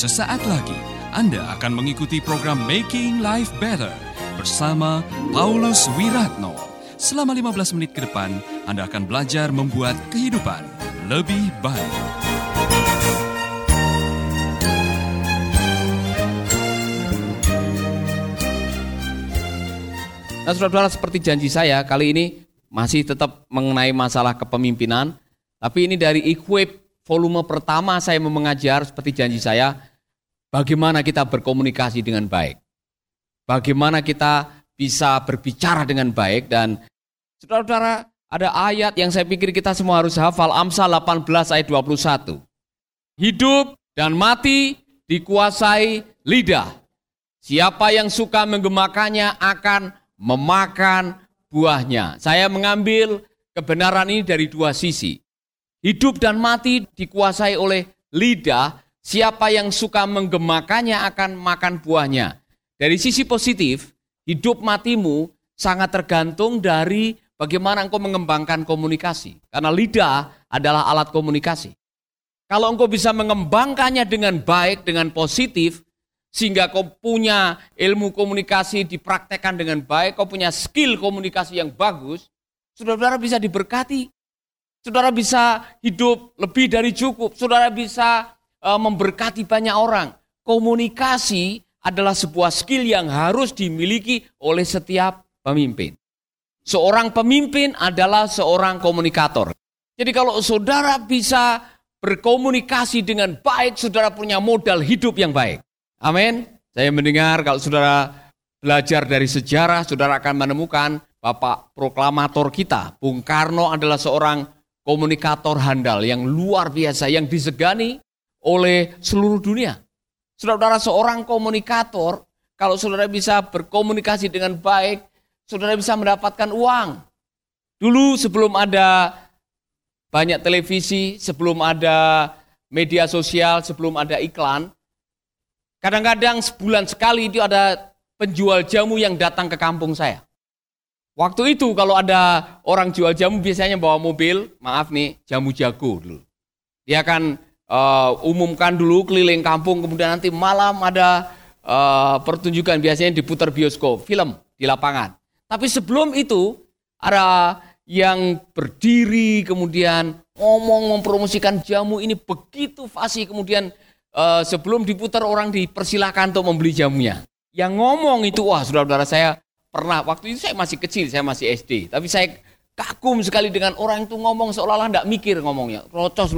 Sesaat lagi Anda akan mengikuti program Making Life Better bersama Paulus Wiratno. Selama 15 menit ke depan Anda akan belajar membuat kehidupan lebih baik. Nah, saudara-saudara, seperti janji saya kali ini masih tetap mengenai masalah kepemimpinan, tapi ini dari Equip volume pertama saya mengajar seperti janji saya bagaimana kita berkomunikasi dengan baik, bagaimana kita bisa berbicara dengan baik. Dan saudara-saudara, ada ayat yang saya pikir kita semua harus hafal, Amsal 18 ayat 21. Hidup dan mati dikuasai lidah. Siapa yang suka menggemakannya akan memakan buahnya. Saya mengambil kebenaran ini dari dua sisi. Hidup dan mati dikuasai oleh lidah. Siapa yang suka menggemakannya akan makan buahnya. Dari sisi positif, hidup matimu sangat tergantung dari bagaimana engkau mengembangkan komunikasi. Karena lidah adalah alat komunikasi. Kalau engkau bisa mengembangkannya dengan baik, dengan positif, sehingga kau punya ilmu komunikasi dipraktekkan dengan baik, kau punya skill komunikasi yang bagus, saudara-saudara bisa diberkati, saudara bisa hidup lebih dari cukup, saudara bisa memberkati banyak orang. Komunikasi adalah sebuah skill yang harus dimiliki oleh setiap pemimpin. Seorang pemimpin adalah seorang komunikator. Jadi kalau saudara bisa berkomunikasi dengan baik, saudara punya modal hidup yang baik. Amin. Saya mendengar kalau saudara belajar dari sejarah, saudara akan menemukan Bapak Proklamator kita, Bung Karno, adalah seorang komunikator handal yang luar biasa, yang disegani oleh seluruh dunia. Saudara-saudara, seorang komunikator, kalau saudara bisa berkomunikasi dengan baik, saudara bisa mendapatkan uang. Dulu sebelum ada banyak televisi, sebelum ada media sosial, sebelum ada iklan, kadang-kadang sebulan sekali itu ada penjual jamu yang datang ke kampung saya. Waktu itu kalau ada orang jual jamu biasanya bawa mobil, maaf nih, jamu jago dulu. Dia akan umumkan dulu keliling kampung, kemudian nanti malam ada pertunjukan, biasanya diputar bioskop, film di lapangan. Tapi sebelum itu ada yang berdiri kemudian ngomong mempromosikan jamu ini begitu fasih, kemudian sebelum diputar orang dipersilakan untuk membeli jamunya. Yang ngomong itu, wah saudara-saudara, saya pernah, waktu itu saya masih kecil, saya masih SD, tapi saya kagum sekali dengan orang itu ngomong seolah-olah tidak mikir ngomongnya, rocos,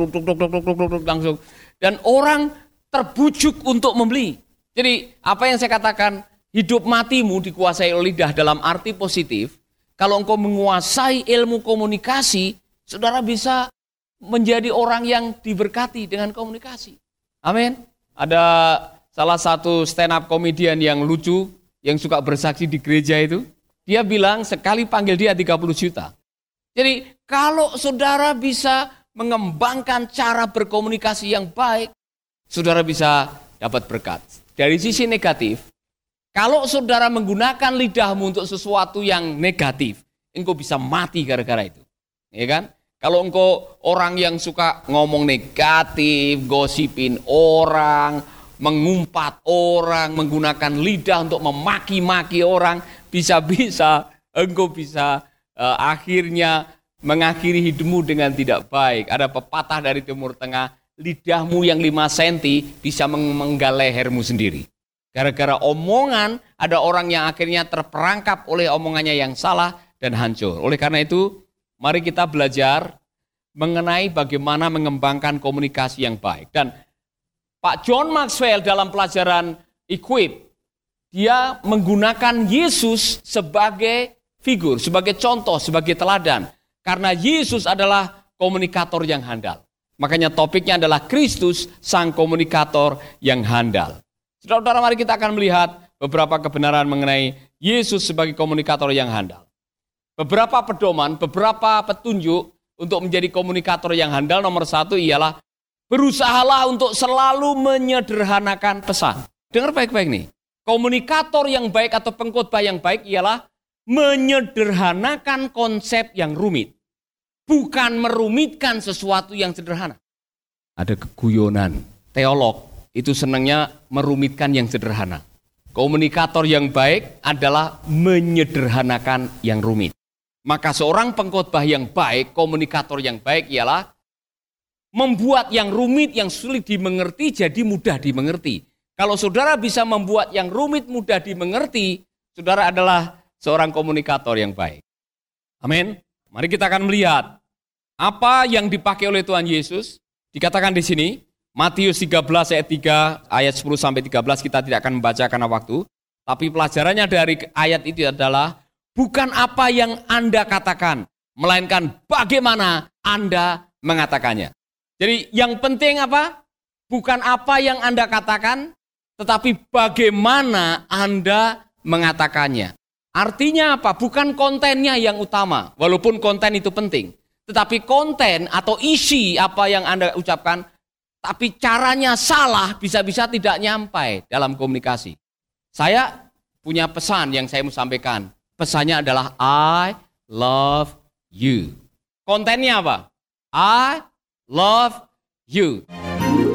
langsung, dan orang terbujuk untuk membeli. Jadi apa yang saya katakan, hidup matimu dikuasai oleh lidah dalam arti positif. Kalau engkau menguasai ilmu komunikasi, saudara bisa menjadi orang yang diberkati dengan komunikasi. Amin. Ada salah satu stand up komedian yang lucu, yang suka bersaksi di gereja itu. Dia bilang sekali panggil dia 30 juta. Jadi kalau saudara bisa mengembangkan cara berkomunikasi yang baik, saudara bisa dapat berkat. Dari sisi negatif, kalau saudara menggunakan lidahmu untuk sesuatu yang negatif, engkau bisa mati gara-gara itu. Ya kan? Kalau engkau orang yang suka ngomong negatif, gosipin orang, mengumpat orang, menggunakan lidah untuk memaki-maki orang, bisa-bisa engkau bisa akhirnya mengakhiri hidupmu dengan tidak baik. Ada pepatah dari Timur Tengah, lidahmu yang 5 cm bisa memenggal lehermu sendiri. Gara-gara omongan, ada orang yang akhirnya terperangkap oleh omongannya yang salah dan hancur. Oleh karena itu, mari kita belajar mengenai bagaimana mengembangkan komunikasi yang baik. Dan Pak John Maxwell dalam pelajaran Equip, dia menggunakan Yesus sebagai figur, sebagai contoh, sebagai teladan. Karena Yesus adalah komunikator yang handal. Makanya topiknya adalah Kristus sang komunikator yang handal. Saudara-saudara, mari kita akan melihat beberapa kebenaran mengenai Yesus sebagai komunikator yang handal. Beberapa pedoman, beberapa petunjuk untuk menjadi komunikator yang handal. Nomor 1 ialah berusahalah untuk selalu menyederhanakan pesan. Dengar baik-baik nih. Komunikator yang baik atau pengkhotbah yang baik ialah menyederhanakan konsep yang rumit. Bukan merumitkan sesuatu yang sederhana. Ada keguyonan. Teolog itu senangnya merumitkan yang sederhana. Komunikator yang baik adalah menyederhanakan yang rumit. Maka seorang pengkhotbah yang baik, komunikator yang baik ialah membuat yang rumit, yang sulit dimengerti jadi mudah dimengerti. Kalau saudara bisa membuat yang rumit mudah dimengerti, saudara adalah seorang komunikator yang baik. Amin. Mari kita akan melihat apa yang dipakai oleh Tuhan Yesus. Dikatakan di sini, Matius 13 ayat 3, ayat 10 sampai 13 kita tidak akan membaca karena waktu. Tapi pelajarannya dari ayat itu adalah bukan apa yang Anda katakan, melainkan bagaimana Anda mengatakannya. Jadi yang penting apa? Bukan apa yang Anda katakan, tetapi bagaimana Anda mengatakannya. Artinya apa? Bukan kontennya yang utama, walaupun konten itu penting. Tetapi konten atau isi apa yang Anda ucapkan, tapi caranya salah bisa-bisa tidak nyampai dalam komunikasi. Saya punya pesan yang saya mau sampaikan. Pesannya adalah I love you. Kontennya apa? I love you.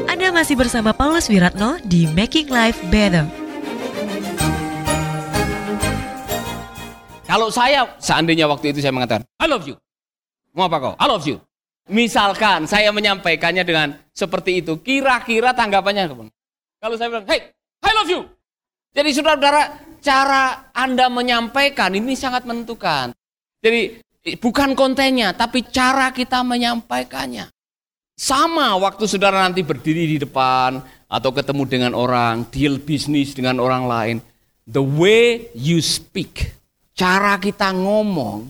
Anda masih bersama Paulus Wiratno di Making Life Better. Kalau saya, seandainya waktu itu saya mengatakan I love you. Mau apa kau? I love you. Misalkan saya menyampaikannya dengan seperti itu, kira-kira tanggapannya apa? Kalau saya bilang, hey, I love you. Jadi saudara-saudara, cara Anda menyampaikan ini sangat menentukan. Jadi bukan kontennya, tapi cara kita menyampaikannya. Sama waktu saudara nanti berdiri di depan atau ketemu dengan orang, deal bisnis dengan orang lain. The way you speak, cara kita ngomong,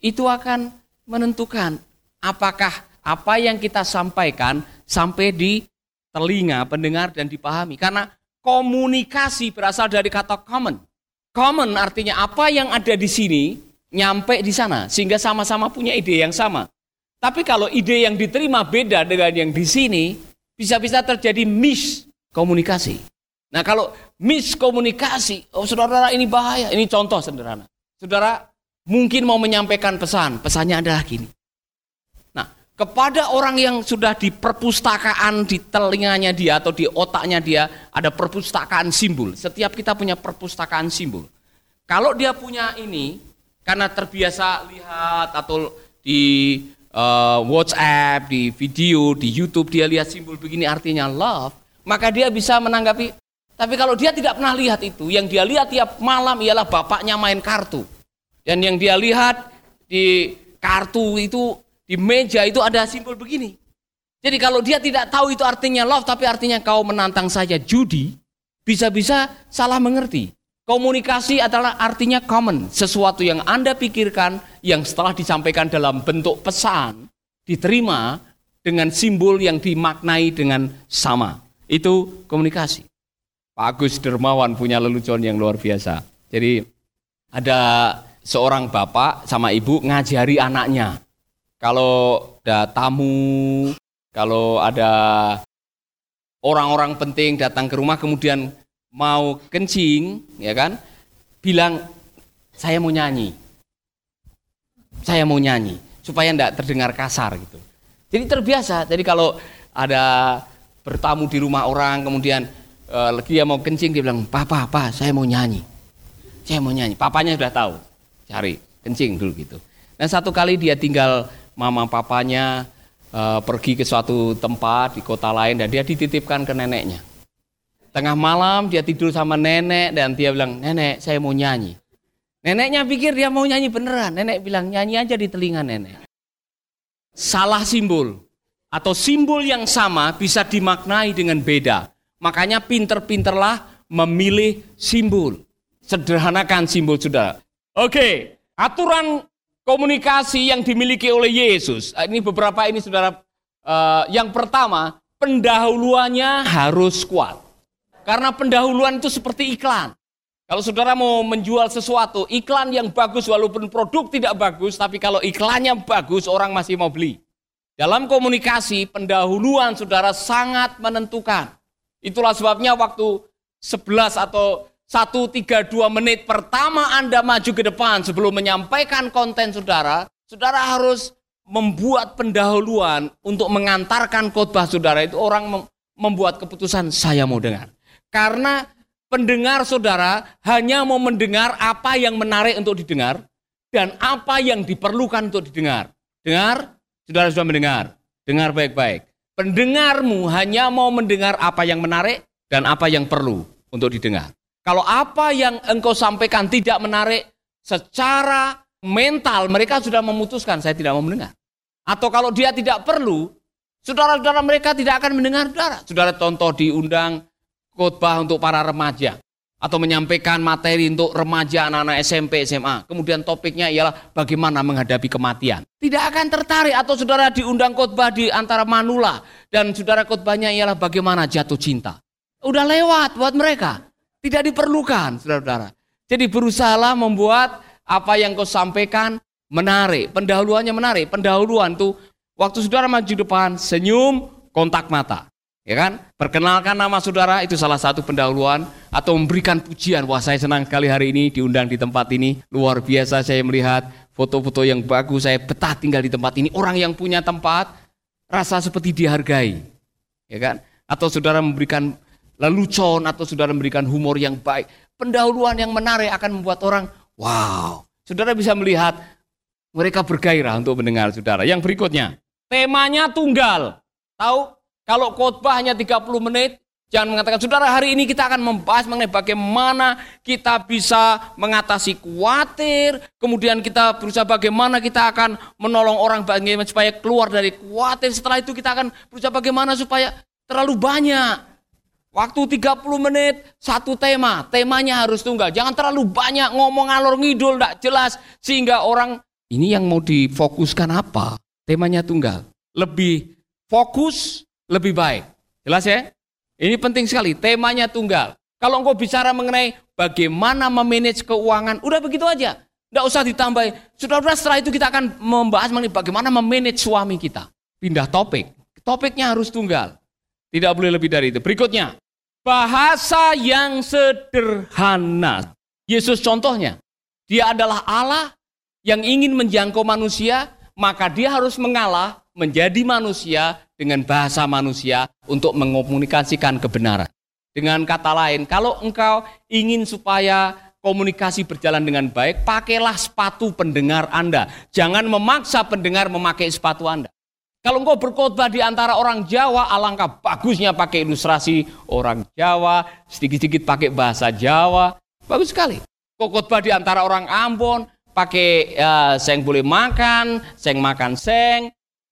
itu akan menentukan apakah apa yang kita sampaikan sampai di telinga pendengar dan dipahami. Karena komunikasi berasal dari kata common. Common artinya apa yang ada di sini, nyampe di sana. Sehingga sama-sama punya ide yang sama. Tapi kalau ide yang diterima beda dengan yang di sini, bisa-bisa terjadi miskomunikasi. Nah kalau miskomunikasi, oh saudara ini bahaya. Ini contoh sederhana. Saudara mungkin mau menyampaikan pesan. Pesannya adalah gini. Nah, kepada orang yang sudah di perpustakaan di telinganya dia atau di otaknya dia ada perpustakaan simbol. Setiap kita punya perpustakaan simbol. Kalau dia punya ini karena terbiasa lihat atau di WhatsApp, di video, di YouTube dia lihat simbol begini artinya love, maka dia bisa menanggapi. Tapi kalau dia tidak pernah lihat itu, yang dia lihat tiap malam ialah bapaknya main kartu. Dan yang dia lihat di kartu itu, di meja itu ada simbol begini. Jadi kalau dia tidak tahu itu artinya love, tapi artinya kau menantang saja judi, bisa-bisa salah mengerti. Komunikasi adalah artinya common. Sesuatu yang Anda pikirkan, yang setelah disampaikan dalam bentuk pesan, diterima dengan simbol yang dimaknai dengan sama. Itu komunikasi. Pak Agus Dermawan punya lelucon yang luar biasa. Jadi ada seorang bapak sama ibu ngajari anaknya. Kalau ada tamu, kalau ada orang-orang penting datang ke rumah kemudian mau kencing, ya kan? Bilang, saya mau nyanyi. Saya mau nyanyi. Supaya enggak terdengar kasar gitu. Jadi terbiasa. Jadi kalau ada bertamu di rumah orang kemudian dia mau kencing, dia bilang, Papa, saya mau nyanyi. Saya mau nyanyi. Papanya sudah tahu. Cari kencing dulu gitu. Nah satu kali dia tinggal mama papanya pergi ke suatu tempat di kota lain dan dia dititipkan ke neneknya. Tengah malam dia tidur sama nenek dan dia bilang, nenek saya mau nyanyi. Neneknya pikir dia mau nyanyi beneran. Nenek bilang nyanyi aja di telinga nenek. Salah simbol atau simbol yang sama bisa dimaknai dengan beda. Makanya pinter-pinterlah memilih simbol. Sederhanakan simbol saudara. Oke, aturan komunikasi yang dimiliki oleh Yesus. Ini beberapa ini saudara. Yang pertama, pendahuluannya harus kuat. Karena pendahuluan itu seperti iklan. Kalau saudara mau menjual sesuatu, iklan yang bagus walaupun produk tidak bagus, tapi kalau iklannya bagus orang masih mau beli. Dalam komunikasi, pendahuluan saudara sangat menentukan. Itulah sebabnya waktu 11 atau 1, 3, 2 menit pertama Anda maju ke depan sebelum menyampaikan konten saudara, saudara harus membuat pendahuluan untuk mengantarkan khotbah saudara itu orang membuat keputusan saya mau dengar. Karena pendengar saudara hanya mau mendengar apa yang menarik untuk didengar dan apa yang diperlukan untuk didengar. Dengar, saudara sudah mendengar. Dengar baik-baik. Pendengarmu hanya mau mendengar apa yang menarik dan apa yang perlu untuk didengar. Kalau apa yang engkau sampaikan tidak menarik, secara mental mereka sudah memutuskan, saya tidak mau mendengar. Atau kalau dia tidak perlu, saudara-saudara mereka tidak akan mendengar saudara. Saudara contoh diundang khotbah untuk para remaja. Atau menyampaikan materi untuk remaja anak-anak SMP, SMA. Kemudian topiknya ialah bagaimana menghadapi kematian. Tidak akan tertarik. Atau saudara diundang khotbah di antara manula. Dan saudara khotbahnya ialah bagaimana jatuh cinta. Udah lewat buat mereka. Tidak diperlukan, saudara-saudara. Jadi berusahalah membuat apa yang kau sampaikan menarik. Pendahuluannya menarik. Pendahuluan itu waktu saudara maju depan, senyum, kontak mata. Ya kan? Perkenalkan nama saudara, itu salah satu pendahuluan. Atau memberikan pujian, wah saya senang sekali hari ini diundang di tempat ini. Luar biasa saya melihat foto-foto yang bagus, saya betah tinggal di tempat ini. Orang yang punya tempat, rasa seperti dihargai. Ya kan? Atau saudara memberikan lelucon, atau saudara memberikan humor yang baik. Pendahuluan yang menarik akan membuat orang, wow. Saudara bisa melihat mereka bergairah untuk mendengar saudara. Yang berikutnya, temanya tunggal. Tahu? Kalau khotbah hanya 30 menit, jangan mengatakan, saudara hari ini kita akan membahas mengenai bagaimana kita bisa mengatasi khawatir, kemudian kita berusaha bagaimana kita akan menolong orang supaya keluar dari khawatir, setelah itu kita akan berusaha bagaimana supaya terlalu banyak. Waktu 30 menit, satu tema, temanya harus tunggal. Jangan terlalu banyak ngomong alor ngidul, tidak jelas, sehingga orang, ini yang mau difokuskan apa? Temanya tunggal. Lebih fokus, lebih baik. Jelas ya? Ini penting sekali, temanya tunggal. Kalau engkau bicara mengenai bagaimana memanage keuangan, udah begitu aja. Enggak usah ditambahin. Saudara-saudara, setelah itu kita akan membahas mengenai bagaimana memanage suami kita. Pindah topik. Topiknya harus tunggal. Tidak boleh lebih dari itu. Berikutnya, bahasa yang sederhana. Yesus contohnya, dia adalah Allah yang ingin menjangkau manusia, maka dia harus mengalah menjadi manusia dengan bahasa manusia untuk mengomunikasikan kebenaran. Dengan kata lain, kalau engkau ingin supaya komunikasi berjalan dengan baik, pakailah sepatu pendengar Anda. Jangan memaksa pendengar memakai sepatu Anda. Kalau engkau berkhotbah di antara orang Jawa, alangkah bagusnya pakai ilustrasi orang Jawa, sedikit-sedikit pakai bahasa Jawa. Bagus sekali. Engkau khotbah di antara orang Ambon, pakai seng boleh makan seng.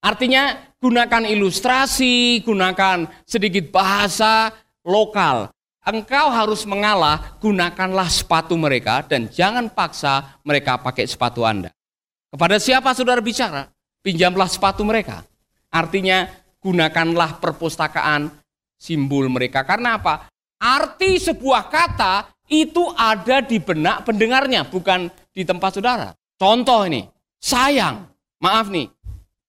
Artinya gunakan ilustrasi, gunakan sedikit bahasa lokal. Engkau harus mengalah, gunakanlah sepatu mereka dan jangan paksa mereka pakai sepatu Anda. Kepada siapa saudara bicara, pinjamlah sepatu mereka. Artinya gunakanlah perpustakaan simbol mereka. Karena apa? Arti sebuah kata itu ada di benak pendengarnya, bukan di tempat saudara. Contoh ini, sayang. Maaf nih.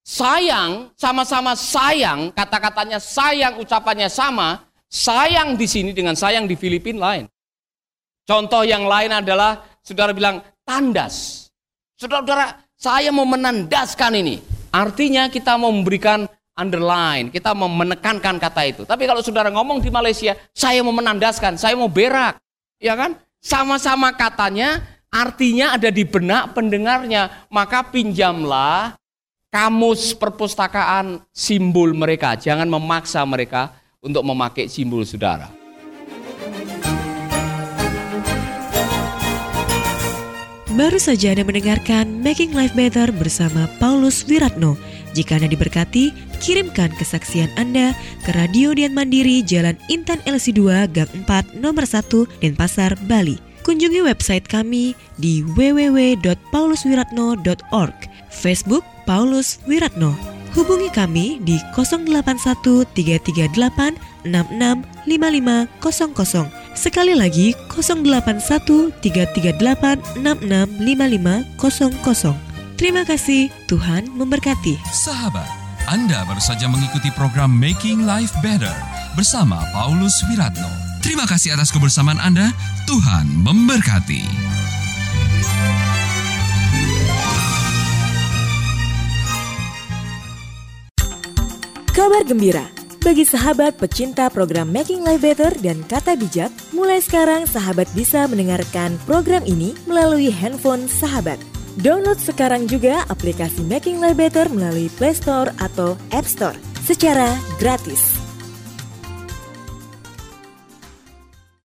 Sayang, sama-sama sayang, kata-katanya sayang, ucapannya sama, sayang di sini dengan sayang di Filipina lain. Contoh yang lain adalah, saudara bilang, tandas. Saudara-saudara, saya mau menandaskan ini. Artinya kita mau memberikan underline, kita mau menekankan kata itu. Tapi kalau saudara ngomong di Malaysia, saya mau menandaskan, saya mau berak. Ya kan? Sama-sama katanya, artinya ada di benak pendengarnya. Maka pinjamlah kamus perpustakaan simbol mereka. Jangan memaksa mereka untuk memakai simbol saudara. Baru saja Anda mendengarkan Making Life Better bersama Paulus Wiratno. Jika Anda diberkati, kirimkan kesaksian Anda ke Radio Dian Mandiri, Jalan Intan LC2, Gang 4, Nomor 1, Denpasar, Bali. Kunjungi website kami di www.pauluswiratno.org, Facebook Paulus Wiratno. Hubungi kami di 081-338-665500. Sekali lagi 081-338-665500. Terima kasih, Tuhan memberkati. Sahabat, Anda baru saja mengikuti program Making Life Better bersama Paulus Wiratno. Terima kasih atas kebersamaan Anda. Tuhan memberkati. Kabar gembira, Bagi sahabat pecinta program Making Life Better dan Kata Bijak, mulai sekarang sahabat bisa mendengarkan program ini melalui handphone sahabat. Download sekarang juga aplikasi Making Life Better melalui Play Store atau App Store secara gratis.